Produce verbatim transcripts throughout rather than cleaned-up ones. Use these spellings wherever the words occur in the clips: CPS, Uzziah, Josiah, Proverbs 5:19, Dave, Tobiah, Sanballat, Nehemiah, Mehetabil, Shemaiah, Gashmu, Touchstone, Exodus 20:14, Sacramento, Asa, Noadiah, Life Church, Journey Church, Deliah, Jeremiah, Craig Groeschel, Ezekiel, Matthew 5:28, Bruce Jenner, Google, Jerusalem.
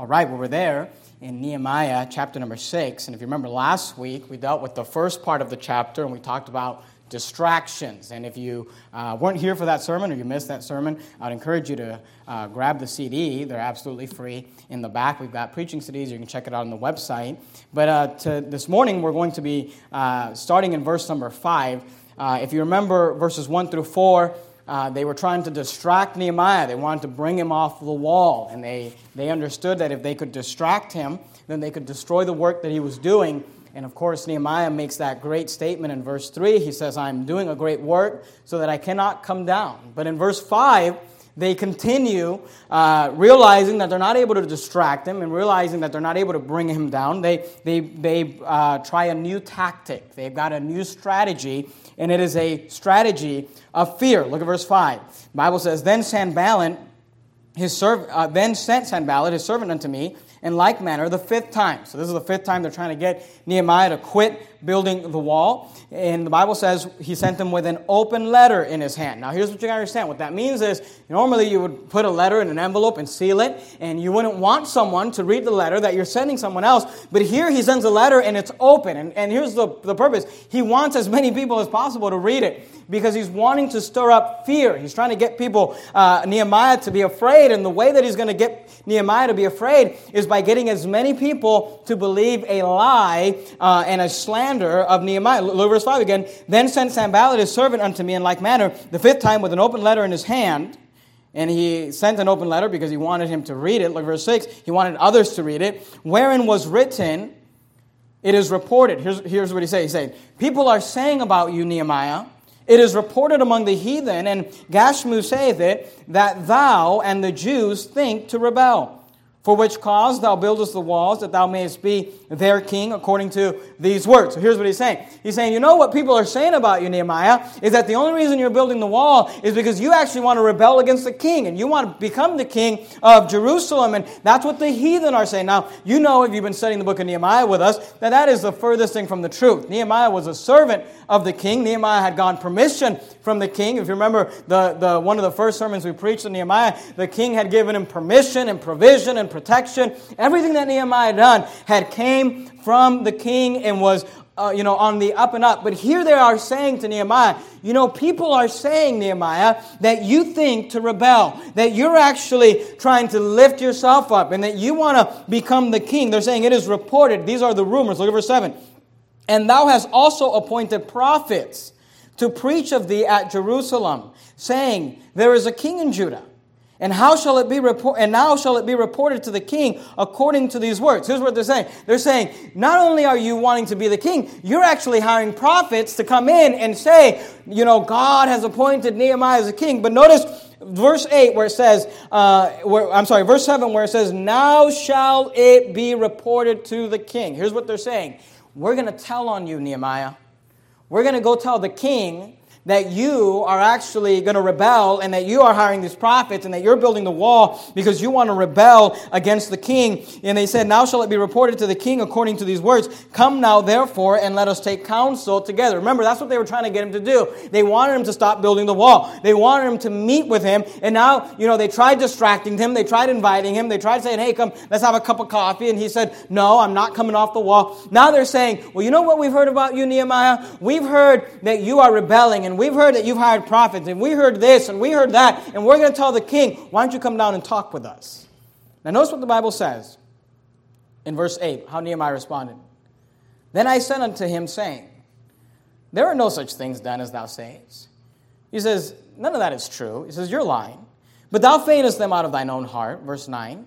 All right, well, we're there in Nehemiah chapter number six. And if you remember last week, we dealt with the first part of the chapter and we talked about distractions. And if you uh, weren't here for that sermon or you missed that sermon, I'd encourage you to uh, grab the C D. They're absolutely free in the back. We've got preaching C Ds. You can check it out on the website. But uh, to, this morning, we're going to be uh, starting in verse number five. Uh, if you remember verses one through four, Uh, they were trying to distract Nehemiah. They wanted to bring him off the wall. And they, they understood that if they could distract him, then they could destroy the work that he was doing. And of course, Nehemiah makes that great statement in verse three. He says, I'm doing a great work so that I cannot come down. But in verse five, they continue uh, realizing that they're not able to distract him and realizing that they're not able to bring him down. They, they, they uh, try a new tactic. They've got a new strategy. And it is a strategy of fear. Look at verse five. The Bible says, Then Sanballat, his serv- uh, then sent Sanballat, his servant, unto me, in like manner the fifth time. So this is the fifth time they're trying to get Nehemiah to quit building the wall. And the Bible says he sent him with an open letter in his hand. Now here's what you gotta understand. What that means is normally you would put a letter in an envelope and seal it, and you wouldn't want someone to read the letter that you're sending someone else. But here he sends a letter and it's open. And, and here's the, the purpose. He wants as many people as possible to read it because he's wanting to stir up fear. He's trying to get people, uh, Nehemiah, to be afraid. And the way that he's gonna get Nehemiah to be afraid is by getting as many people to believe a lie uh, and a slander of Nehemiah. Look at verse five again. Then sent Sanballat his servant unto me in like manner, the fifth time with an open letter in his hand. And he sent an open letter because he wanted him to read it. Look at verse six. He wanted others to read it. Wherein was written, it is reported. Here's, here's what he said. He said, people are saying about you, Nehemiah, it is reported among the heathen, and Gashmu saith it, that thou and the Jews think to rebel. For which cause thou buildest the walls, that thou mayest be their king, according to these words. So here's what he's saying. He's saying, you know what people are saying about you, Nehemiah, is that the only reason you're building the wall is because you actually want to rebel against the king, and you want to become the king of Jerusalem, and that's what the heathen are saying. Now, you know, if you've been studying the book of Nehemiah with us, that that is the furthest thing from the truth. Nehemiah was a servant of the king. Nehemiah had gotten permission from the king. If you remember the, the one of the first sermons we preached on Nehemiah, the king had given him permission and provision and protection. Everything that Nehemiah done had came from the king and was, uh, you know, on the up and up. But here they are saying to Nehemiah, you know, people are saying, Nehemiah, that you think to rebel, that you're actually trying to lift yourself up and that you want to become the king. They're saying it is reported. These are the rumors. Look at verse seven. And thou hast also appointed prophets to preach of thee at Jerusalem, saying, there is a king in Judah. And how shall it be report? And now shall it be reported to the king according to these words. Here's what they're saying. They're saying, not only are you wanting to be the king, you're actually hiring prophets to come in and say, you know, God has appointed Nehemiah as a king. But notice verse eight where it says, uh, where, I'm sorry, verse seven where it says, now shall it be reported to the king. Here's what they're saying. We're going to tell on you, Nehemiah. We're going to go tell the king that you are actually going to rebel and that you are hiring these prophets and that you're building the wall because you want to rebel against the king. And they said, now shall it be reported to the king according to these words. Come now, therefore, and let us take counsel together. Remember, that's what they were trying to get him to do. They wanted him to stop building the wall. They wanted him to meet with him. And now, you know, they tried distracting him. They tried inviting him. They tried saying, hey, come, let's have a cup of coffee. And he said, no, I'm not coming off the wall. Now they're saying, well, you know what we've heard about you, Nehemiah? We've heard that you are rebelling. And we've heard that you've hired prophets, and we heard this, and we heard that, and we're going to tell the king, why don't you come down and talk with us? Now notice what the Bible says in verse eight, how Nehemiah responded. Then I said unto him, saying, there are no such things done as thou sayest. He says, none of that is true. He says, you're lying. But thou feignest them out of thine own heart, verse nine.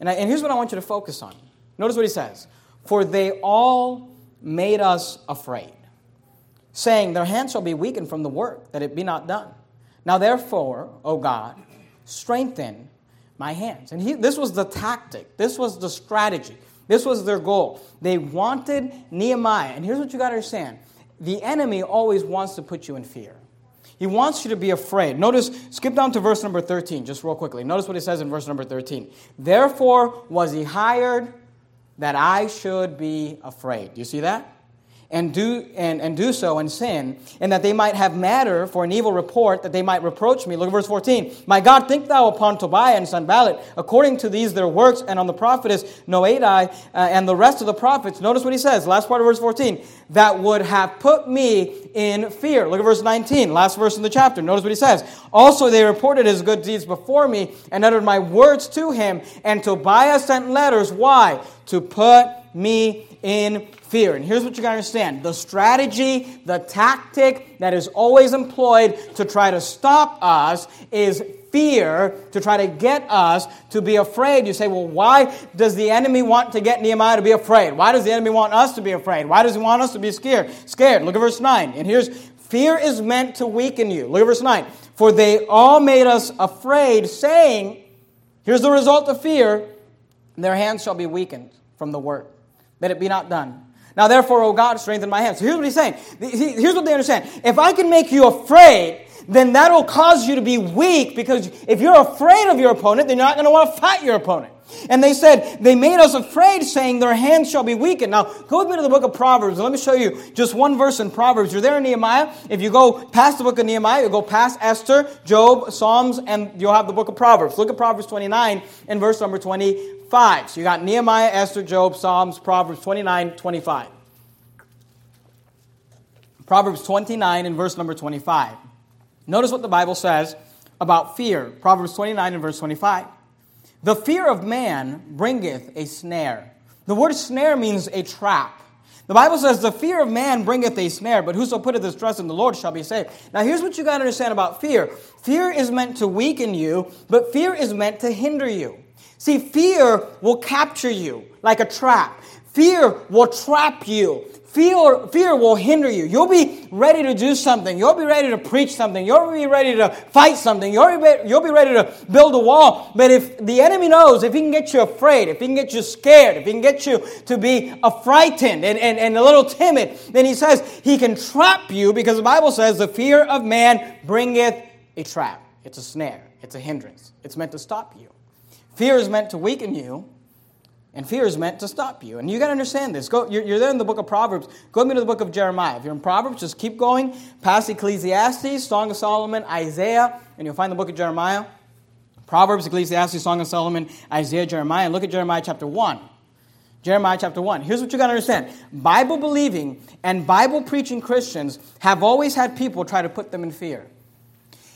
And, I, and here's what I want you to focus on. Notice what he says. For they all made us afraid, saying, their hands shall be weakened from the work, that it be not done. Now therefore, O God, strengthen my hands. And he, this was the tactic. This was the strategy. This was their goal. They wanted Nehemiah. And here's what you got to understand. The enemy always wants to put you in fear. He wants you to be afraid. Notice, skip down to verse number thirteen, just real quickly. Notice what he says in verse number thirteen. Therefore was he hired that I should be afraid. Do you see that? and do and, and do so and sin, and that they might have matter for an evil report, that they might reproach me. Look at verse fourteen. My God, think thou upon Tobiah and Sanballat, according to these their works, and on the prophetess Noadiah uh, and the rest of the prophets. Notice what he says, last part of verse fourteen, that would have put me in fear. Look at verse nineteen, last verse in the chapter. Notice what he says. Also they reported his good deeds before me, and uttered my words to him, and Tobiah sent letters. Why? To put me in fear. And here's what you got to understand. The strategy, the tactic that is always employed to try to stop us is fear, to try to get us to be afraid. You say, well, why does the enemy want to get Nehemiah to be afraid? Why does the enemy want us to be afraid? Why does he want us to be scared? Scared. Look at verse nine. And here's, fear is meant to weaken you. Look at verse nine. For they all made us afraid, saying, here's the result of fear, their hands shall be weakened from the work, that it be not done. Now therefore, O God, strengthen my hands. So here's what he's saying. Here's what they understand. If I can make you afraid, then that will cause you to be weak, because if you're afraid of your opponent, then you're not going to want to fight your opponent. And they said, they made us afraid, saying, their hands shall be weakened. Now, go with me to the book of Proverbs. Let me show you just one verse in Proverbs. You're there in Nehemiah. If you go past the book of Nehemiah, you'll go past Esther, Job, Psalms, and you'll have the book of Proverbs. Look at Proverbs twenty-nine and verse number twenty-five. So you got Nehemiah, Esther, Job, Psalms, Proverbs twenty-nine, twenty-five. Proverbs twenty-nine and verse number twenty-five. Notice what the Bible says about fear. Proverbs twenty-nine and verse twenty-five. The fear of man bringeth a snare. The word snare means a trap. The Bible says, the fear of man bringeth a snare, but whoso putteth his trust in the Lord shall be saved. Now here's what you got to understand about fear. Fear is meant to weaken you, but fear is meant to hinder you. See, fear will capture you like a trap. Fear will trap you. Fear, fear will hinder you. You'll be ready to do something. You'll be ready to preach something. You'll be ready to fight something. You'll be, you'll be ready to build a wall. But if the enemy knows, if he can get you afraid, if he can get you scared, if he can get you to be affrighted and, and, and a little timid, then he says he can trap you, because the Bible says the fear of man bringeth a trap. It's a snare. It's a hindrance. It's meant to stop you. Fear is meant to weaken you. And fear is meant to stop you. And you got to understand this. Go, you're, you're there in the book of Proverbs. Go with me to the book of Jeremiah. If you're in Proverbs, just keep going. Past Ecclesiastes, Song of Solomon, Isaiah, and you'll find the book of Jeremiah. Proverbs, Ecclesiastes, Song of Solomon, Isaiah, Jeremiah. And look at Jeremiah chapter one. Jeremiah chapter one. Here's what you got to understand. Bible-believing and Bible-preaching Christians have always had people try to put them in fear.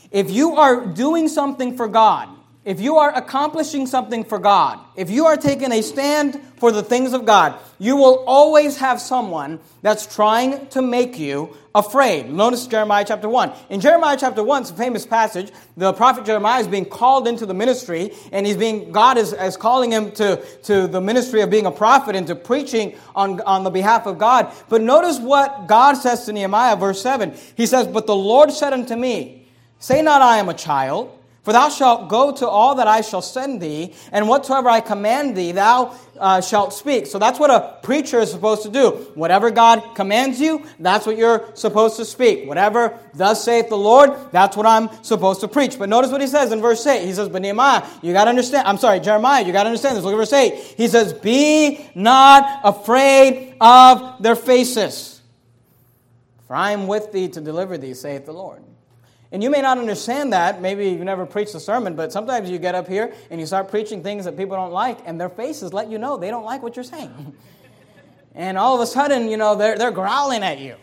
If you are doing something for God, if you are accomplishing something for God, if you are taking a stand for the things of God, you will always have someone that's trying to make you afraid. Notice Jeremiah chapter one. In Jeremiah chapter one, it's a famous passage. The prophet Jeremiah is being called into the ministry, and he's being, God is, is calling him to, to the ministry of being a prophet and to preaching on, on the behalf of God. But notice what God says to Nehemiah, verse seven. He says, but the Lord said unto me, say not I am a child, for thou shalt go to all that I shall send thee, and whatsoever I command thee, thou uh, shalt speak. So that's what a preacher is supposed to do. Whatever God commands you, that's what you're supposed to speak. Whatever thus saith the Lord, that's what I'm supposed to preach. But notice what he says in verse eight. He says, but Nehemiah, you got to understand, I'm sorry, Jeremiah, you got to understand this. Look at verse eight. He says, be not afraid of their faces, for I am with thee to deliver thee, saith the Lord. And you may not understand that. Maybe you've never preached a sermon, but sometimes you get up here and you start preaching things that people don't like, and their faces let you know they don't like what you're saying. And all of a sudden, you know, they're, they're growling at you.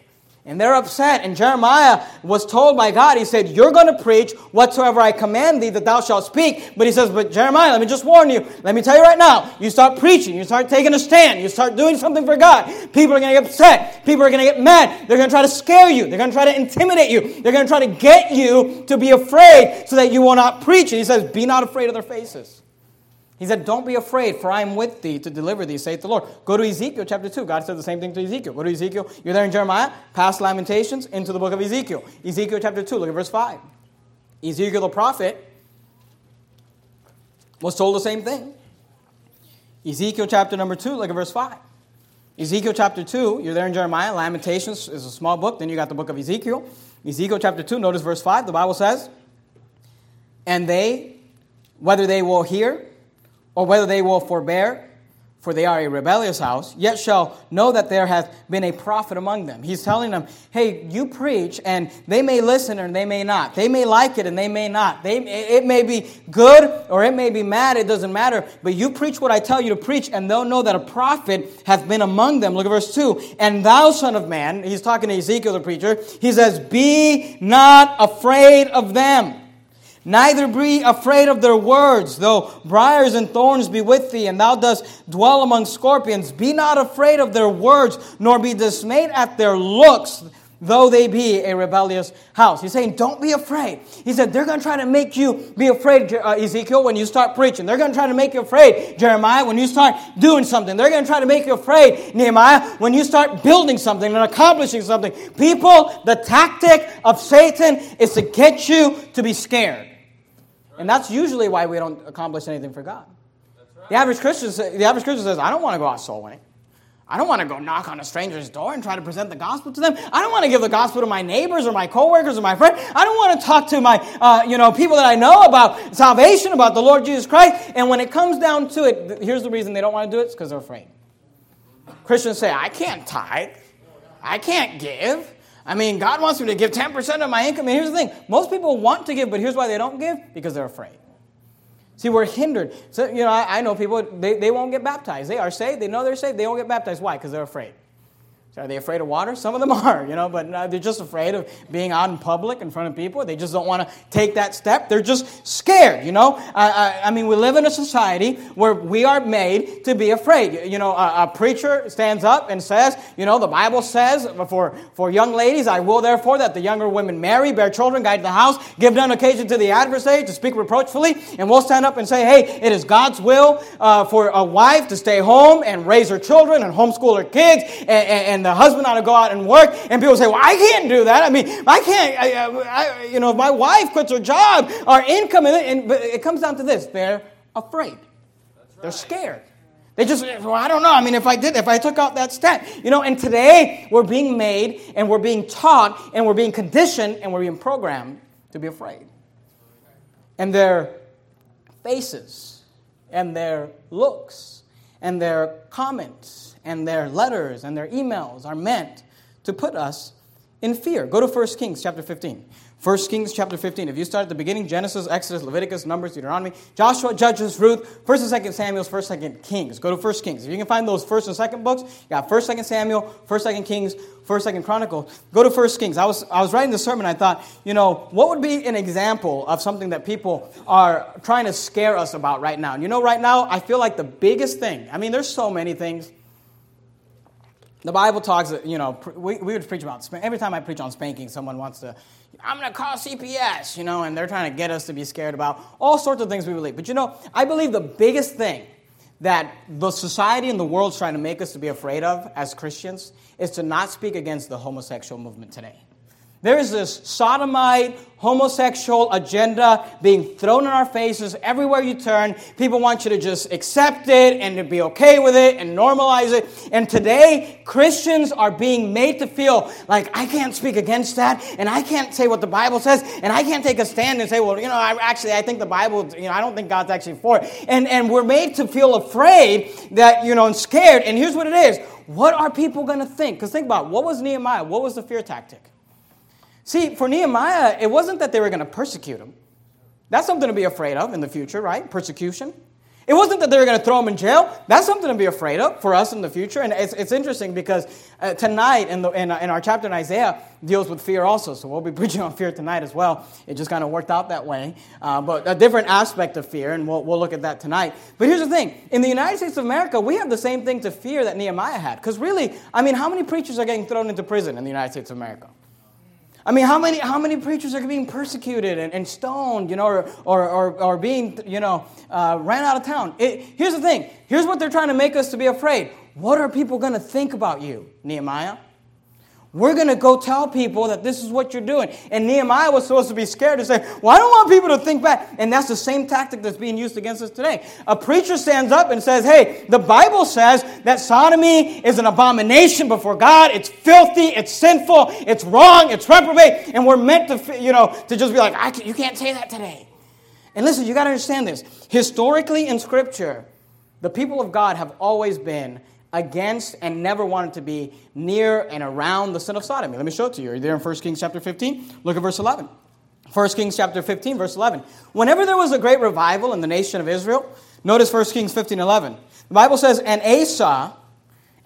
And they're upset. And Jeremiah was told by God, he said, you're going to preach whatsoever I command thee that thou shalt speak. But he says, but Jeremiah, let me just warn you. Let me tell you right now, you start preaching. You start taking a stand. You start doing something for God. People are going to get upset. People are going to get mad. They're going to try to scare you. They're going to try to intimidate you. They're going to try to get you to be afraid so that you will not preach. And he says, be not afraid of their faces. He said, don't be afraid, for I am with thee to deliver thee, saith the Lord. Go to Ezekiel chapter two. God said the same thing to Ezekiel. Go to Ezekiel. You're there in Jeremiah, past Lamentations, into the book of Ezekiel. Ezekiel chapter two, look at verse five. Ezekiel the prophet was told the same thing. Ezekiel chapter number two, look at verse five. Ezekiel chapter two, you're there in Jeremiah. Lamentations is a small book. Then you got the book of Ezekiel. Ezekiel chapter two, notice verse five. The Bible says, and they, whether they will hear, or whether they will forbear, for they are a rebellious house, yet shall know that there hath been a prophet among them. He's telling them, hey, you preach, and they may listen and they may not. They may like it and they may not. They, it may be good or it may be mad, it doesn't matter. But you preach what I tell you to preach, and they'll know that a prophet hath been among them. Look at verse two. And thou, son of man, he's talking to Ezekiel the preacher, he says, be not afraid of them. Neither be afraid of their words, though briars and thorns be with thee, and thou dost dwell among scorpions. Be not afraid of their words, nor be dismayed at their looks, though they be a rebellious house. He's saying, don't be afraid. He said, they're going to try to make you be afraid, uh, Ezekiel, when you start preaching. They're going to try to make you afraid, Jeremiah, when you start doing something. They're going to try to make you afraid, Nehemiah, when you start building something and accomplishing something. People, the tactic of Satan is to get you to be scared. And that's usually why we don't accomplish anything for God. That's right. The average Christian, the average Christian says, I don't want to go out soul winning. I don't want to go knock on a stranger's door and try to present the gospel to them. I don't want to give the gospel to my neighbors or my coworkers or my friends. I don't want to talk to my, uh, you know, people that I know about salvation, about the Lord Jesus Christ. And when it comes down to it, here's the reason they don't want to do it. It's because they're afraid. Christians say, I can't tithe. I can't give. I mean, God wants me to give ten percent of my income. And here's the thing. Most people want to give, but here's why they don't give. Because they're afraid. See, we're hindered. So, you know, I, I know people, they, they won't get baptized. They are saved. They know they're saved. They won't get baptized. Why? Because they're afraid. So are they afraid of water? Some of them are, you know, but no, they're just afraid of being out in public in front of people. They just don't want to take that step. They're just scared, you know. I, I, I mean, we live in a society where we are made to be afraid. You know, a, a preacher stands up and says, you know, the Bible says for, for young ladies, I will therefore that the younger women marry, bear children, guide the house, give none occasion to the adversary to speak reproachfully. And we'll stand up and say, hey, it is God's will uh, for a wife to stay home and raise her children and homeschool her kids and, and, and And the husband ought to go out and work. And people say, well, I can't do that. I mean, I can't, I, I, you know, if my wife quits her job, our income, and, and it comes down to this. They're afraid. That's right. They're scared. They just, well, I don't know. I mean, if I did, if I took out that step, you know, and today we're being made and we're being taught and we're being conditioned and we're being programmed to be afraid. And their faces and their looks and their comments and their letters and their emails are meant to put us in fear. Go to First Kings chapter fifteen. First Kings chapter fifteen. If you start at the beginning, Genesis, Exodus, Leviticus, Numbers, Deuteronomy, Joshua, Judges, Ruth, First and Second Samuel, First and Second Kings. Go to First Kings. If you can find those First and Second books, you got First and Second Samuel, First and Second Kings, First and Second Chronicles. Go to First Kings. I was I was writing the sermon, I thought, you know, what would be an example of something that people are trying to scare us about right now? And you know, right now, I feel like the biggest thing, I mean, there's so many things. The Bible talks, you know, we, we would preach about, every time I preach on spanking, someone wants to, I'm going to call C P S, you know, and they're trying to get us to be scared about all sorts of things we believe. But, you know, I believe the biggest thing that the society and the world's trying to make us to be afraid of as Christians is to not speak against the homosexual movement today. There is this sodomite, homosexual agenda being thrown in our faces everywhere you turn. People want you to just accept it and to be okay with it and normalize it. And today, Christians are being made to feel like, I can't speak against that, and I can't say what the Bible says, and I can't take a stand and say, well, you know, I actually, I think the Bible, you know, I don't think God's actually for it. And, and we're made to feel afraid that, you know, and scared. And here's what it is. What are people going to think? Because think about it. What was Nehemiah? What was the fear tactic? See, for Nehemiah, it wasn't that they were going to persecute him. That's something to be afraid of in the future, right? Persecution. It wasn't that they were going to throw him in jail. That's something to be afraid of for us in the future. And it's, it's interesting because uh, tonight in, the, in, uh, in our chapter in Isaiah deals with fear also. So we'll be preaching on fear tonight as well. It just kind of worked out that way. Uh, but a different aspect of fear, and we'll, we'll look at that tonight. But here's the thing. In the United States of America, we have the same thing to fear that Nehemiah had. Because really, I mean, how many preachers are getting thrown into prison in the United States of America? I mean, how many how many preachers are being persecuted and, and stoned, you know, or or or, or being, you know, uh, ran out of town? It, here's the thing. Here's what they're trying to make us to be afraid. What are people going to think about you, Nehemiah? We're going to go tell people that this is what you're doing. And Nehemiah was supposed to be scared to say, well, I don't want people to think back. And that's the same tactic that's being used against us today. A preacher stands up and says, hey, the Bible says that sodomy is an abomination before God. It's filthy. It's sinful. It's wrong. It's reprobate. And we're meant to, you know, to just be like, I can't, you can't say that today. And listen, you got to understand this. Historically in Scripture, The people of God have always been against and never wanted to be near and around the sin of sodomy. Let me show it to you. Are you there in First Kings chapter fifteen? Look at verse eleven. First Kings chapter fifteen, verse eleven. Whenever there was a great revival in the nation of Israel, notice First Kings fifteen eleven. The Bible says, and Asa,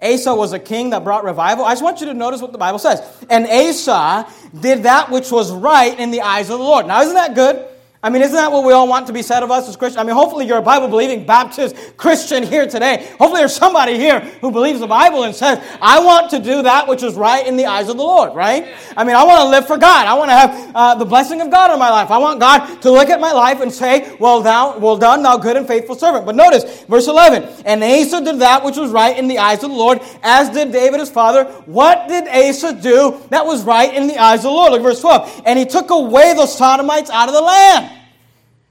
Asa was a king that brought revival. I just want you to notice what the Bible says. And Asa did that which was right in the eyes of the Lord. Now, isn't that good? I mean, isn't that what we all want to be said of us as Christians? I mean, hopefully you're a Bible-believing Baptist Christian here today. Hopefully there's somebody here who believes the Bible and says, I want to do that which is right in the eyes of the Lord, right? I mean, I want to live for God. I want to have uh, the blessing of God in my life. I want God to look at my life and say, well, thou, well done, thou good and faithful servant. But notice, verse eleven, and Asa did that which was right in the eyes of the Lord, as did David his father. What did Asa do that was right in the eyes of the Lord? Look at verse twelve. And he took away the Sodomites out of the land.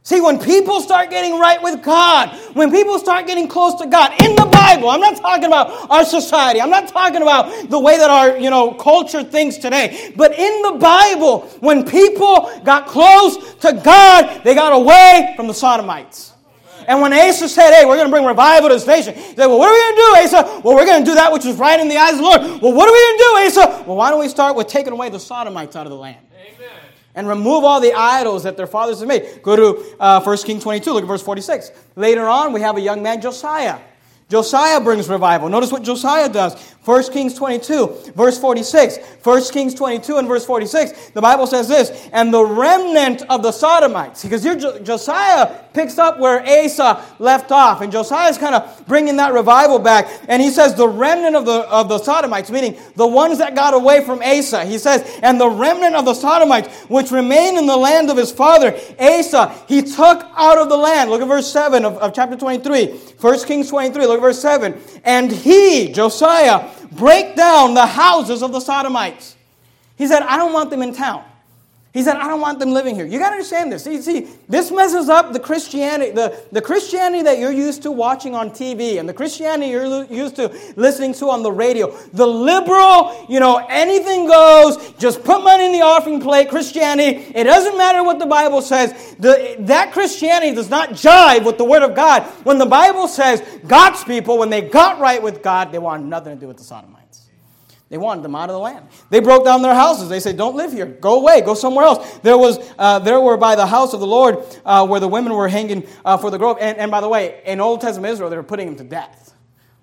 See, when people start getting right with God, when people start getting close to God, in the Bible, I'm not talking about our society. I'm not talking about the way that our, you know, culture thinks today. But in the Bible, when people got close to God, they got away from the Sodomites. And when Asa said, hey, we're going to bring revival to this nation, he said, well, what are we going to do, Asa? Well, we're going to do that which is right in the eyes of the Lord. Well, what are we going to do, Asa? Well, why don't we start with taking away the Sodomites out of the land? Amen. And remove all the idols that their fathers have made. Go to uh, First Kings twenty-two, look at verse forty-six. Later on, we have a young man, Josiah. Josiah brings revival. Notice what Josiah does. First Kings twenty-two, verse forty-six. First Kings twenty-two and verse forty-six, the Bible says this, and the remnant of the Sodomites, because here Josiah picks up where Asa left off, and Josiah's kind of bringing that revival back, and he says the remnant of the, of the Sodomites, meaning the ones that got away from Asa. He says, and the remnant of the Sodomites, which remained in the land of his father, Asa, he took out of the land. Look at verse seven of, of chapter twenty-three, First Kings twenty-three, look at verse seven, and he, Josiah, break down the houses of the Sodomites. He said, I don't want them in town. He said, I don't want them living here. You got to understand this. You see, this messes up the Christianity, the, the Christianity that you're used to watching on T V and the Christianity you're used to listening to on the radio. The liberal, you know, anything goes, just put money in the offering plate, Christianity. It doesn't matter what the Bible says. The, that Christianity does not jive with the Word of God. When the Bible says God's people, when they got right with God, they want nothing to do with the Sodomites. They wanted them out of the land. They broke down their houses. They said, don't live here. Go away. Go somewhere else. There was, uh, there were by the house of the Lord uh, where the women were hanging uh, for the grove. And, and by the way, in Old Testament Israel, they were putting them to death.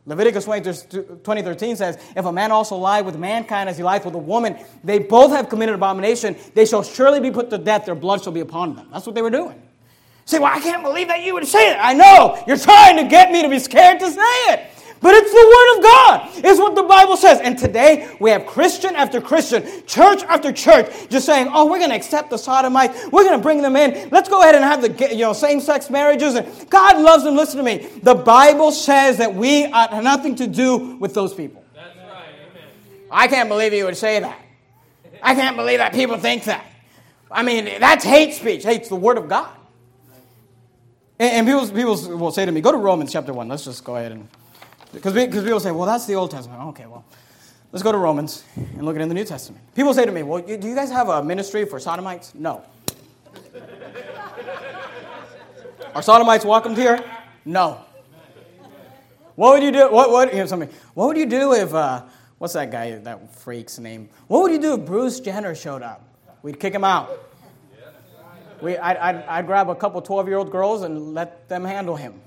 Leviticus twenty thirteen says, if a man also lie with mankind as he lieth with a woman, they both have committed abomination. They shall surely be put to death. Their blood shall be upon them. That's what they were doing. Say, well, I can't believe that you would say that. I know. You're trying to get me to be scared to say it. But it's the Word of God. It's what the Bible says. And today, we have Christian after Christian, church after church, just saying, oh, we're going to accept the Sodomites. We're going to bring them in. Let's go ahead and have the you know same-sex marriages. And God loves them. Listen to me. The Bible says that we ought nothing to do with those people. That's right. Amen. I can't believe you would say that. I can't believe that people think that. I mean, that's hate speech. Hey, it's the Word of God. And, and people, people will say to me, go to Romans chapter one. Let's just go ahead and... Because people say, well, that's the Old Testament. Okay, well, let's go to Romans and look at it in the New Testament. People say to me, well, do you guys have a ministry for Sodomites? No. Are Sodomites welcomed here? No. What would you do? What would, here's something. What would you do if, uh, what's that guy, that freak's name? What would you do if Bruce Jenner showed up? We'd kick him out. We, I'd, I'd, I'd grab a couple twelve-year-old girls and let them handle him.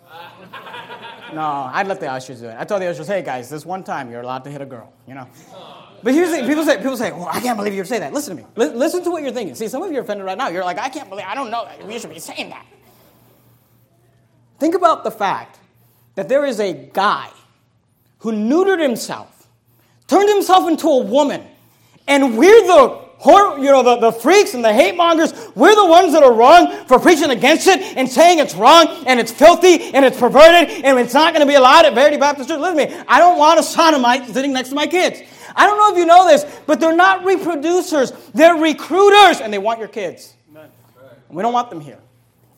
No, I'd let the ushers do it. I told the ushers, hey, guys, this one time you're allowed to hit a girl, you know. But here's the, people say, people say, well, I can't believe you would say that. Listen to me. L- listen to what you're thinking. See, some of you are offended right now. You're like, I can't believe, I don't know that you should be saying that. Think about the fact that there is a guy who neutered himself, turned himself into a woman, and we're the You know, the, the freaks and the hate mongers, we're the ones that are wrong for preaching against it and saying it's wrong and it's filthy and it's perverted and it's not going to be allowed at Verity Baptist Church. Listen to me. I don't want a sodomite sitting next to my kids. I don't know if you know this, but they're not reproducers. They're recruiters, and they want your kids. Right. And we don't want them here.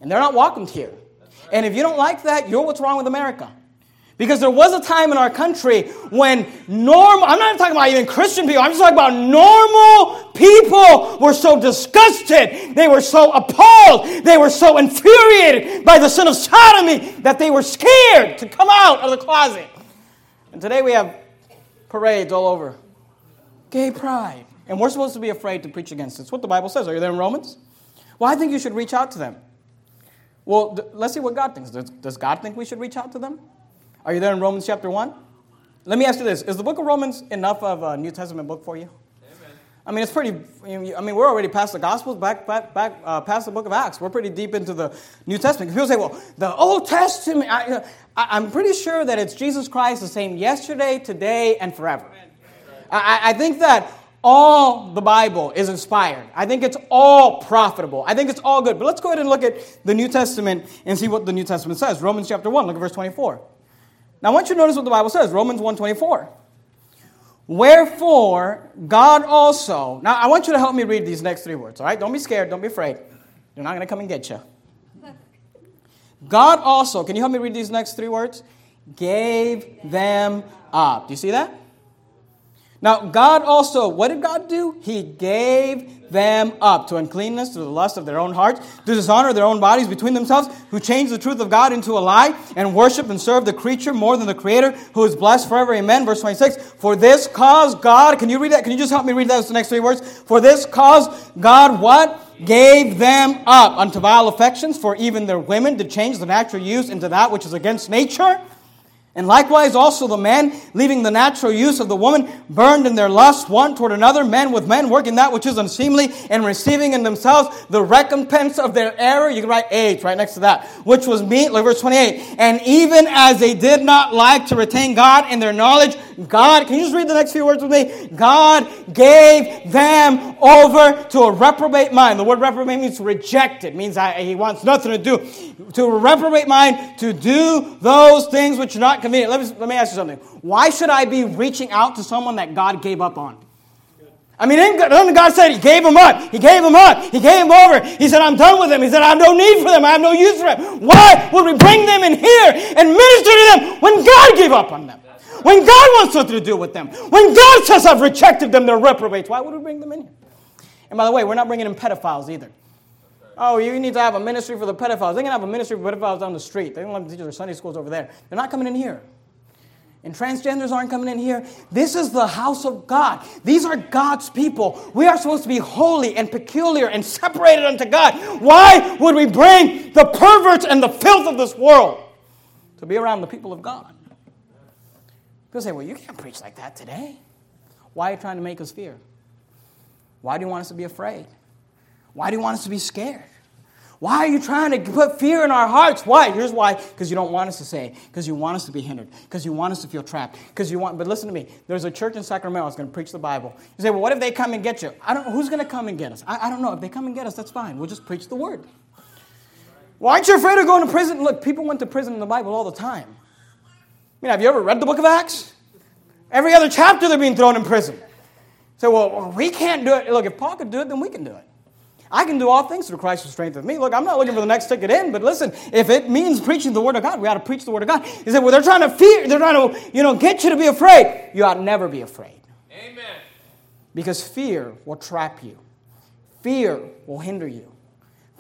And they're not welcomed here. Right. And if you don't like that, you're what's wrong with America. Because there was a time in our country when normal, I'm not even talking about even Christian people, I'm just talking about normal people were so disgusted, they were so appalled, they were so infuriated by the sin of sodomy that they were scared to come out of the closet. And today we have parades all over. Gay pride. And we're supposed to be afraid to preach against it. It's what the Bible says. Are you there in Romans? Well, I think you should reach out to them. Well, th- let's see what God thinks. Does, does God think we should reach out to them? Are you there in Romans chapter one? Let me ask you this. Is the book of Romans enough of a New Testament book for you? Amen. I mean, it's pretty, I mean, we're already past the Gospels, back, back, back uh, past the book of Acts. We're pretty deep into the New Testament. People say, well, the Old Testament, I, I, I'm pretty sure that it's Jesus Christ the same yesterday, today, and forever. I, I think that all the Bible is inspired. I think it's all profitable. I think it's all good. But let's go ahead and look at the New Testament and see what the New Testament says. Romans chapter one, look at verse twenty-four. Now, I want you to notice what the Bible says, Romans one twenty-four. Wherefore, God also... Now, I want you to help me read these next three words, all right? Don't be scared. Don't be afraid. They're not going to come and get you. God also... Can you help me read these next three words? Gave them up. Do you see that? Now, God also... What did God do? He gave them up to uncleanness, to the lust of their own hearts, to dishonor their own bodies between themselves, who changed the truth of God into a lie, and worship and serve the creature more than the Creator, who is blessed forever. Amen. Verse twenty-six. For this cause God... Can you read that? Can you just help me read those next three words? For this cause God what? Gave them up unto vile affections, for even their women did change the natural use into that which is against nature. And likewise also the men, leaving the natural use of the woman, burned in their lust one toward another, men with men, working that which is unseemly, and receiving in themselves the recompense of their error. You can write age right next to that, which was meat. Look at verse twenty-eight. And even as they did not like to retain God in their knowledge, God, can you just read the next few words with me? God gave them over to a reprobate mind. The word reprobate means rejected. It means I, he wants nothing to do. To a reprobate mind, to do those things which are not convenient. Let me, let me ask you something. Why should I be reaching out to someone that God gave up on? I mean, then God said he gave him up. He gave him up. He gave him over. He said, I'm done with them. He said, I have no need for them. I have no use for them. Why would we bring them in here and minister to them when God gave up on them? When God wants nothing to do with them. When God says, I've rejected them, they're reprobates. Why would we bring them in here? And by the way, we're not bringing in pedophiles either. Oh, you need to have a ministry for the pedophiles. They're going to have a ministry for pedophiles down the street. They're going to let them teach their Sunday schools over there. They're not coming in here. And transgenders aren't coming in here. This is the house of God. These are God's people. We are supposed to be holy and peculiar and separated unto God. Why would we bring the perverts and the filth of this world to be around the people of God? People say, well, you can't preach like that today. Why are you trying to make us fear? Why do you want us to be afraid? Why do you want us to be scared? Why are you trying to put fear in our hearts? Why? Here's why. Because you don't want us to say. Because you want us to be hindered. Because you want us to feel trapped. Because you want... But listen to me. There's a church in Sacramento that's going to preach the Bible. You say, well, what if they come and get you? I don't. Who's going to come and get us? I, I don't know. If they come and get us, that's fine. We'll just preach the word. Well, aren't you afraid of going to prison? Look, people went to prison in the Bible all the time. I mean, have you ever read the book of Acts? Every other chapter they're being thrown in prison. So, well, we can't do it. Look, if Paul could do it, then we can do it. I can do all things through Christ who strengthens me. Look, I'm not looking for the next ticket in, but listen, if it means preaching the Word of God, we ought to preach the Word of God. He said, well, they're trying to fear, they're trying to, you know, get you to be afraid. You ought never be afraid. Amen. Because fear will trap you. Fear will hinder you.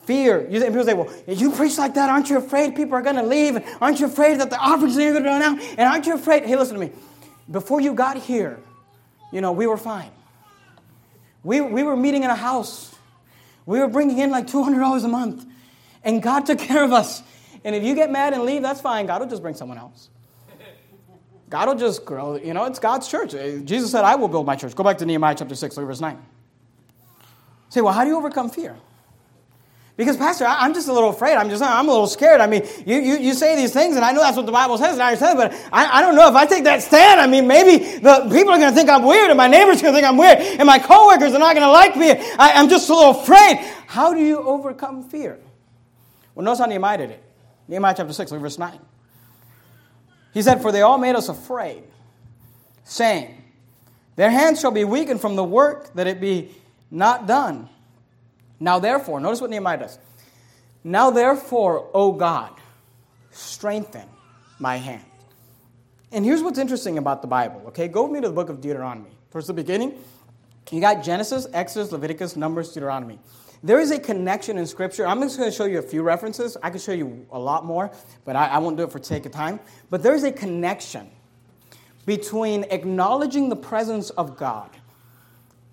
Fear. You, people say, well, if you preach like that, aren't you afraid people are going to leave? Aren't you afraid that the offerings are going to run out? And aren't you afraid? Hey, listen to me. Before you got here, you know, we were fine. We, we were meeting in a house. We were bringing in like two hundred dollars a month. And God took care of us. And if you get mad and leave, that's fine. God will just bring someone else. God will just grow. You know, it's God's church. Jesus said, I will build my church. Go back to Nehemiah chapter six, look at verse nine. Say, well, how do you overcome fear? Because, Pastor, I, I'm just a little afraid. I'm just, I'm a little scared. I mean, you, you, you say these things, and I know that's what the Bible says, and I understand, but I, I don't know if I take that stand. I mean, maybe the people are going to think I'm weird, and my neighbors are going to think I'm weird, and my coworkers are not going to like me. I, I'm just a little afraid. How do you overcome fear? Well, notice how Nehemiah did it. Nehemiah chapter six, look at verse nine. He said, for they all made us afraid, saying, their hands shall be weakened from the work that it be not done. Now therefore, notice what Nehemiah does. Now therefore, O God, strengthen my hand And here's what's interesting about the Bible, okay? Go with me to the book of Deuteronomy. Towards the beginning, you got Genesis, Exodus, Leviticus, Numbers, Deuteronomy. There is a connection in Scripture. I'm just going to show you a few references. I could show you a lot more, but I, I won't do it for the sake of time. But there is a connection between acknowledging the presence of God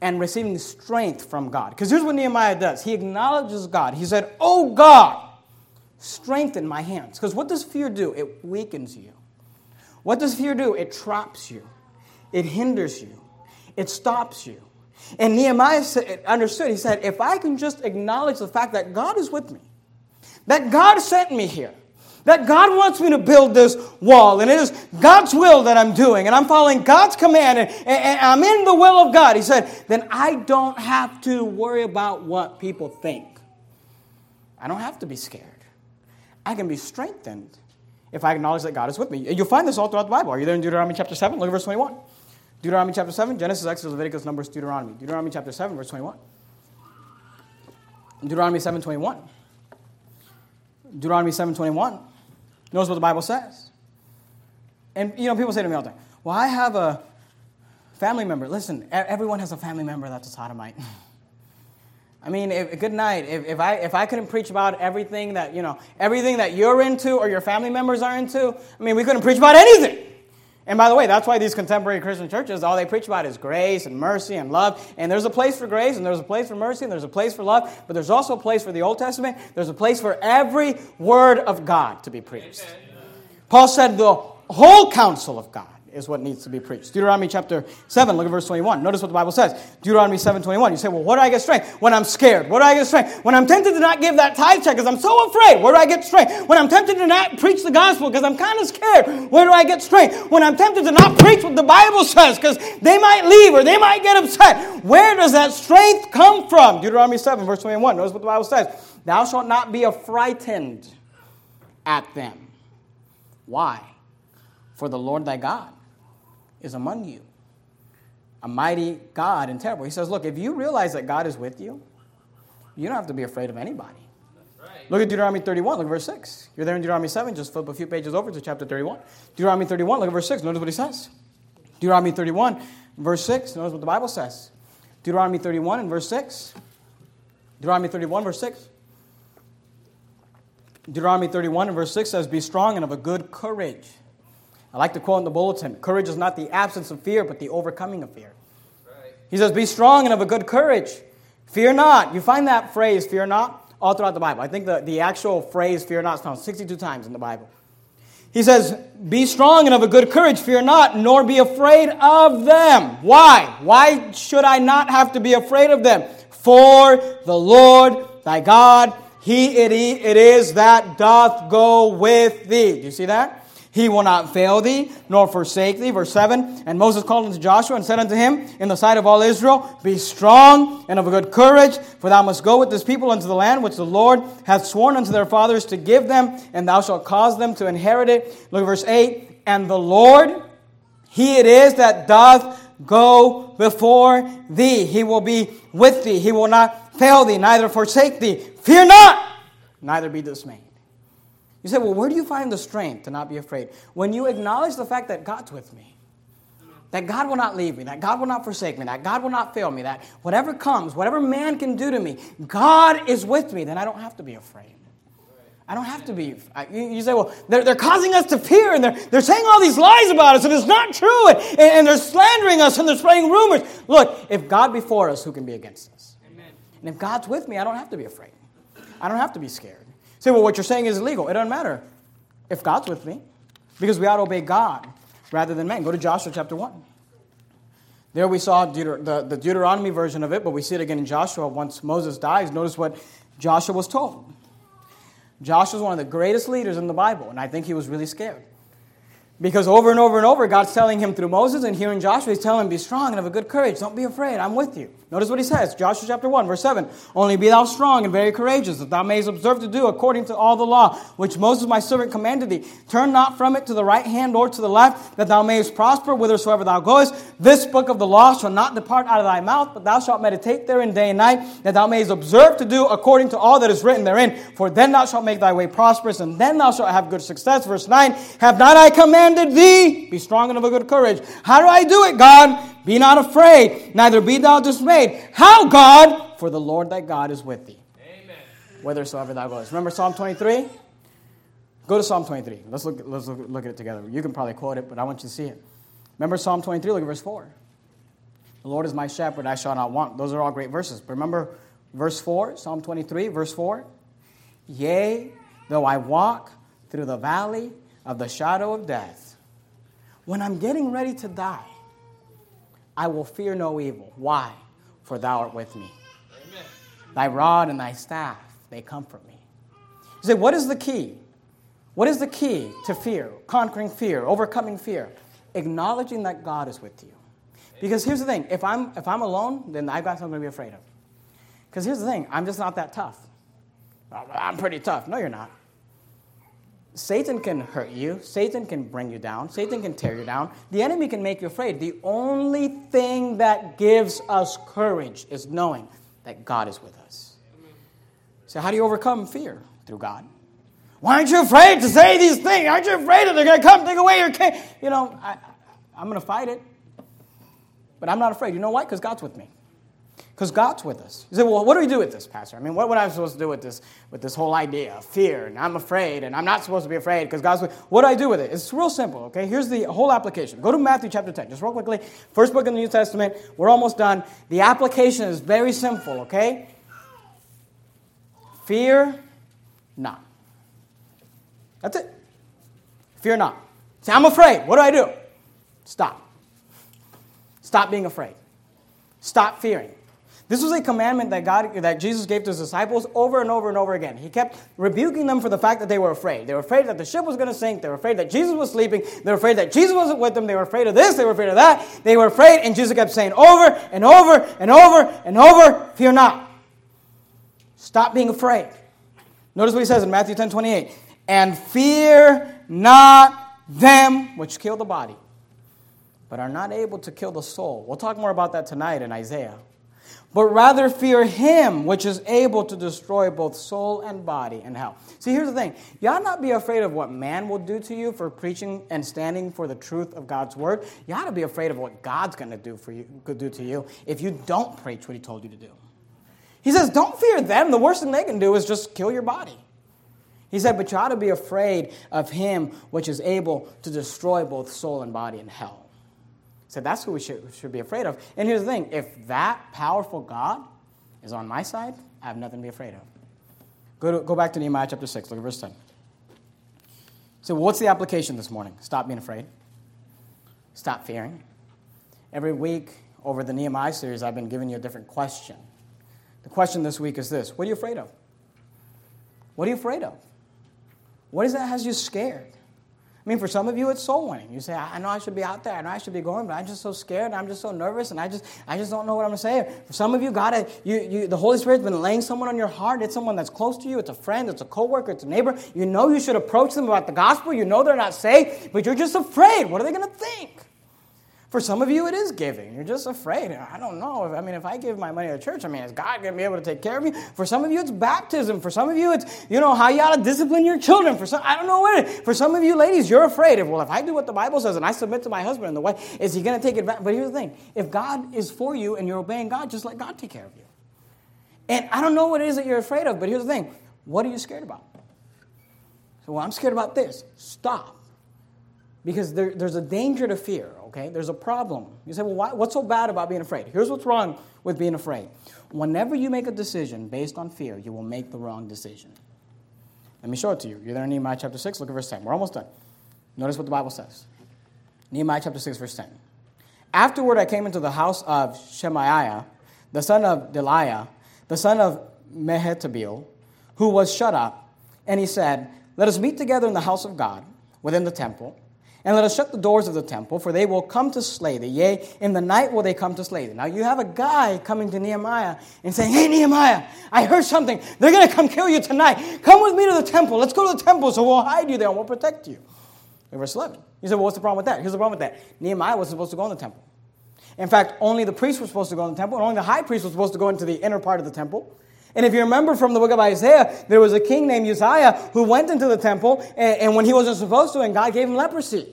and receiving strength from God. Because here's what Nehemiah does. He acknowledges God. He said, "Oh God, strengthen my hands." Because what does fear do? It weakens you. What does fear do? It traps you. It hinders you. It stops you. And Nehemiah understood. He said, if I can just acknowledge the fact that God is with me, that God sent me here, that God wants me to build this wall, and it is God's will that I'm doing, and I'm following God's command, and, and I'm in the will of God, he said, then I don't have to worry about what people think. I don't have to be scared. I can be strengthened if I acknowledge that God is with me. And you'll find this all throughout the Bible. Are you there in Deuteronomy chapter seven? Look at verse twenty-one. Deuteronomy chapter seven, Genesis, Exodus, Leviticus, Numbers, Deuteronomy. Deuteronomy chapter seven, verse twenty-one. Deuteronomy seven, twenty-one. Deuteronomy seven, twenty-one. Notice what the Bible says. And, you know, people say to me all the time, well, I have a family member. Listen, everyone has a family member that's a sodomite. I mean, if, good night. If, if I if I couldn't preach about everything that, you know, everything that you're into or your family members are into, I mean, we couldn't preach about anything. And by the way, that's why these contemporary Christian churches, all they preach about is grace and mercy and love. And there's a place for grace, and there's a place for mercy, and there's a place for love. But there's also a place for the Old Testament. There's a place for every word of God to be preached. Amen. Paul said the whole counsel of God is what needs to be preached. Deuteronomy chapter seven, look at verse twenty-one. Notice what the Bible says. Deuteronomy seven, twenty-one. You say, well, where do I get strength? When I'm scared. Where do I get strength? When I'm tempted to not give that tithe check because I'm so afraid. Where do I get strength? When I'm tempted to not preach the gospel because I'm kind of scared. Where do I get strength? When I'm tempted to not preach what the Bible says because they might leave or they might get upset. Where does that strength come from? Deuteronomy seven, verse twenty-one. Notice what the Bible says. Thou shalt not be affrighted at them. Why? For the Lord thy God is among you, a mighty God and terrible. He says, look, if you realize that God is with you, you don't have to be afraid of anybody. That's right. Look at Deuteronomy thirty-one, look at verse six. You're there in Deuteronomy seven, just flip a few pages over to chapter thirty-one. Deuteronomy thirty-one, look at verse six, notice what he says. Deuteronomy thirty-one, verse six, notice what the Bible says. Deuteronomy thirty-one and verse six. Deuteronomy thirty-one, verse six. Deuteronomy thirty-one and verse six says, be strong and of a good courage. I like to quote in the bulletin, courage is not the absence of fear, but the overcoming of fear. Right. He says, be strong and of a good courage. Fear not. You find that phrase, fear not, all throughout the Bible. I think the, the actual phrase, fear not, is found sixty-two times in the Bible. He says, be strong and of a good courage. Fear not, nor be afraid of them. Why? Why should I not have to be afraid of them? For the Lord thy God, he it, it is that doth go with thee. Do you see that? He will not fail thee, nor forsake thee. Verse seven, and Moses called unto Joshua and said unto him, in the sight of all Israel, be strong and of a good courage, for thou must go with this people unto the land which the Lord hath sworn unto their fathers to give them, and thou shalt cause them to inherit it. Look at verse eight, and the Lord, he it is that doth go before thee. He will be with thee. He will not fail thee, neither forsake thee. Fear not, neither be dismayed. You say, well, where do you find the strength to not be afraid? When you acknowledge the fact that God's with me, that God will not leave me, that God will not forsake me, that God will not fail me, that whatever comes, whatever man can do to me, God is with me, then I don't have to be afraid. I don't have to be. I, you say, well, they're, they're causing us to fear, and they're, they're saying all these lies about us, and it's not true, and, and they're slandering us, and they're spreading rumors. Look, if God be for us, who can be against us? Amen. And if God's with me, I don't have to be afraid. I don't have to be scared. Say, well, what you're saying is illegal. It doesn't matter if God's with me, because we ought to obey God rather than man. Go to Joshua chapter one. There we saw Deuter- the, the Deuteronomy version of it, but we see it again in Joshua once Moses dies. Notice what Joshua was told. Joshua is one of the greatest leaders in the Bible, and I think he was really scared. Because over and over and over, God's telling him through Moses, and here in Joshua, he's telling him, be strong and have a good courage. Don't be afraid. I'm with you. Notice what he says. Joshua chapter one, verse seven. Only be thou strong and very courageous, that thou mayest observe to do according to all the law, which Moses my servant commanded thee. Turn not from it to the right hand or to the left, that thou mayest prosper whithersoever thou goest. This book of the law shall not depart out of thy mouth, but thou shalt meditate therein day and night, that thou mayest observe to do according to all that is written therein. For then thou shalt make thy way prosperous, and then thou shalt have good success. Verse nine. Have not I commanded commanded thee, be strong and of a good courage. How do I do it, God? Be not afraid, neither be thou dismayed. How, God? For the Lord thy God is with thee. Amen. Whithersoever thou goest. Remember Psalm twenty-three? Go to Psalm twenty-three. Let's look, let's look, look at it together. You can probably quote it, but I want you to see it. Remember Psalm twenty-three, look at verse four. The Lord is my shepherd, I shall not want. Those are all great verses. But remember verse four, Psalm twenty-three, verse four. Yea, though I walk through the valley of the shadow of death, when I'm getting ready to die, I will fear no evil. Why? For thou art with me. Amen. Thy rod and thy staff, they comfort me. You say, what is the key? What is the key to fear, conquering fear, overcoming fear? Acknowledging that God is with you. Because here's the thing, if I'm if I'm alone, then I've got something to be afraid of. Because here's the thing, I'm just not that tough. I'm pretty tough. No, you're not. Satan can hurt you. Satan can bring you down. Satan can tear you down. The enemy can make you afraid. The only thing that gives us courage is knowing that God is with us. So how do you overcome fear? Through God. Why aren't you afraid to say these things? Aren't you afraid that they're going to come take away your king? You know, I, I'm going to fight it. But I'm not afraid. You know why? Because God's with me. Because God's with us. You say, well, what do we do with this, Pastor? I mean, what, what am I supposed to do with this with this whole idea of fear, and I'm afraid, and I'm not supposed to be afraid because God's with me? What do I do with it? It's real simple, okay? Here's the whole application. Go to Matthew chapter ten, just real quickly. First book in the New Testament. We're almost done. The application is very simple, okay? Fear not. That's it. Fear not. Say, I'm afraid. What do I do? Stop. Stop being afraid. Stop fearing. This was a commandment that God, that Jesus gave to his disciples over and over and over again. He kept rebuking them for the fact that they were afraid. They were afraid that the ship was going to sink. They were afraid that Jesus was sleeping. They were afraid that Jesus wasn't with them. They were afraid of this. They were afraid of that. They were afraid, and Jesus kept saying over and over and over and over, fear not. Stop being afraid. Notice what he says in Matthew ten twenty-eight. And fear not them which kill the body, but are not able to kill the soul. We'll talk more about that tonight in Isaiah. But rather fear him which is able to destroy both soul and body in hell. See, here's the thing. You ought not be afraid of what man will do to you for preaching and standing for the truth of God's word. You ought to be afraid of what God's going to do for you, could do to you if you don't preach what he told you to do. He says, don't fear them. The worst thing they can do is just kill your body. He said, but you ought to be afraid of him which is able to destroy both soul and body in hell. So that's who we should, should be afraid of. And here's the thing. If that powerful God is on my side, I have nothing to be afraid of. Go to, go back to Nehemiah chapter six. Look at verse ten. So what's the application this morning? Stop being afraid. Stop fearing. Every week over the Nehemiah series, I've been giving you a different question. The question this week is this. What are you afraid of? What are you afraid of? What is that has you scared? I mean, for some of you, it's soul winning. You say, I know I should be out there. I know I should be going, but I'm just so scared. And I'm just so nervous, and I just I just don't know what I'm going to say. For some of you, God, you, you, the Holy Spirit's been laying someone on your heart. It's someone that's close to you. It's a friend. It's a coworker. It's a neighbor. You know you should approach them about the gospel. You know they're not saved, but you're just afraid. What are they going to think? For some of you, it is giving. You're just afraid. I don't know. I mean, if I give my money to the church, I mean, is God going to be able to take care of me? For some of you, it's baptism. For some of you, it's, you know, how you ought to discipline your children. For some, I don't know what it is. For some of you ladies, you're afraid of, well, if I do what the Bible says and I submit to my husband and the wife, is he going to take advantage? But here's the thing. If God is for you and you're obeying God, just let God take care of you. And I don't know what it is that you're afraid of, but here's the thing. What are you scared about? So, well, I'm scared about this. Stop. Because there, there's a danger to fear, okay? There's a problem. You say, well, why, what's so bad about being afraid? Here's what's wrong with being afraid. Whenever you make a decision based on fear, you will make the wrong decision. Let me show it to you. You're there in Nehemiah chapter six. Look at verse ten. We're almost done. Notice what the Bible says. Nehemiah chapter six, verse ten. Afterward, I came into the house of Shemaiah, the son of Deliah, the son of Mehetabil, who was shut up. And he said, let us meet together in the house of God within the temple, and let us shut the doors of the temple, for they will come to slay thee. Yea, in the night will they come to slay thee. Now you have a guy coming to Nehemiah and saying, hey, Nehemiah, I heard something. They're going to come kill you tonight. Come with me to the temple. Let's go to the temple so we'll hide you there and we'll protect you. In verse eleven. You say, well, what's the problem with that? Here's the problem with that. Nehemiah wasn't supposed to go in the temple. In fact, only the priests were supposed to go in the temple, and only the high priest was supposed to go into the inner part of the temple. And if you remember from the book of Isaiah, there was a king named Uzziah who went into the temple, and, and when he wasn't supposed to, and God gave him leprosy.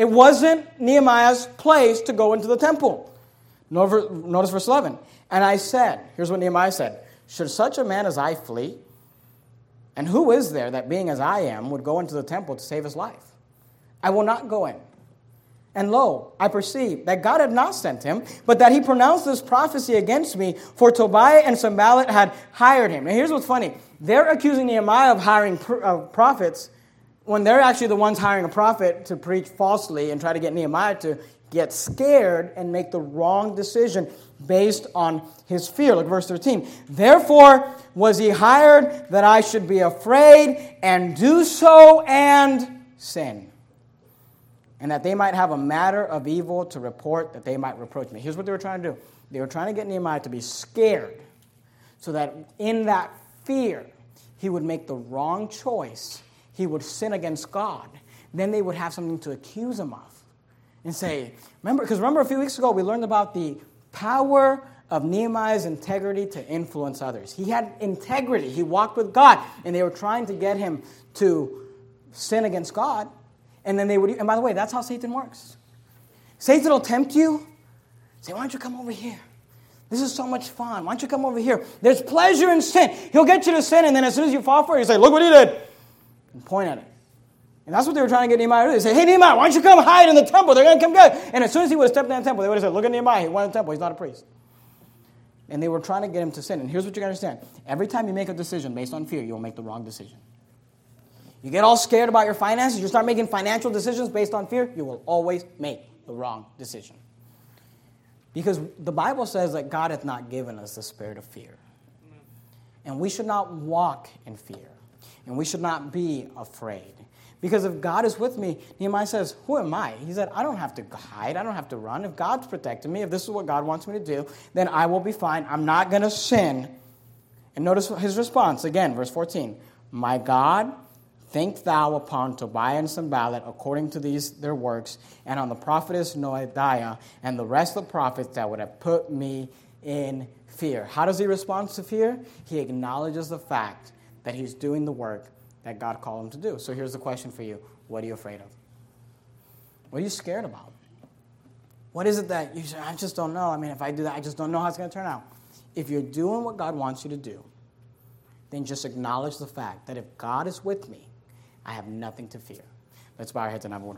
It wasn't Nehemiah's place to go into the temple. Notice verse eleven. And I said, here's what Nehemiah said, should such a man as I flee? And who is there that being as I am would go into the temple to save his life? I will not go in. And lo, I perceive that God had not sent him, but that he pronounced this prophecy against me, for Tobiah and Sanballat had hired him. And here's what's funny. They're accusing Nehemiah of hiring pr- uh, prophets when they're actually the ones hiring a prophet to preach falsely and try to get Nehemiah to get scared and make the wrong decision based on his fear. Look, verse thirteen. Therefore was he hired that I should be afraid and do so and sin, and that they might have a matter of evil to report, that they might reproach me. Here's what they were trying to do. They were trying to get Nehemiah to be scared so that in that fear, he would make the wrong choice. He would sin against God. Then they would have something to accuse him of and say, remember, because remember a few weeks ago, we learned about the power of Nehemiah's integrity to influence others. He had integrity. He walked with God, and they were trying to get him to sin against God. And then they would, and by the way, that's how Satan works. Satan will tempt you. Say, why don't you come over here? This is so much fun. Why don't you come over here? There's pleasure in sin. He'll get you to sin, and then as soon as you fall for it, he'll say, look what he did, and point at it. And that's what they were trying to get Nehemiah to do. They say, hey, Nehemiah, why don't you come hide in the temple? They're going to come get you. And as soon as he would have stepped in the temple, they would have said, look at Nehemiah. He went in the temple. He's not a priest. And they were trying to get him to sin. And here's what you got to understand. Every time you make a decision based on fear, you'll make the wrong decision. You get all scared about your finances, you start making financial decisions based on fear, you will always make the wrong decision. Because the Bible says that God hath not given us the spirit of fear. And we should not walk in fear. And we should not be afraid. Because if God is with me, Nehemiah says, who am I? He said, I don't have to hide. I don't have to run. If God's protecting me, if this is what God wants me to do, then I will be fine. I'm not going to sin. And notice his response again, verse fourteen. My God, think thou upon Tobiah and Sanballat according to these their works, and on the prophetess Noadiah and the rest of the prophets that would have put me in fear. How does he respond to fear? He acknowledges the fact that he's doing the work that God called him to do. So here's the question for you. What are you afraid of? What are you scared about? What is it that you say, I just don't know. I mean, if I do that, I just don't know how it's going to turn out. If you're doing what God wants you to do, then just acknowledge the fact that if God is with me, I have nothing to fear. Let's bow our heads and have a word.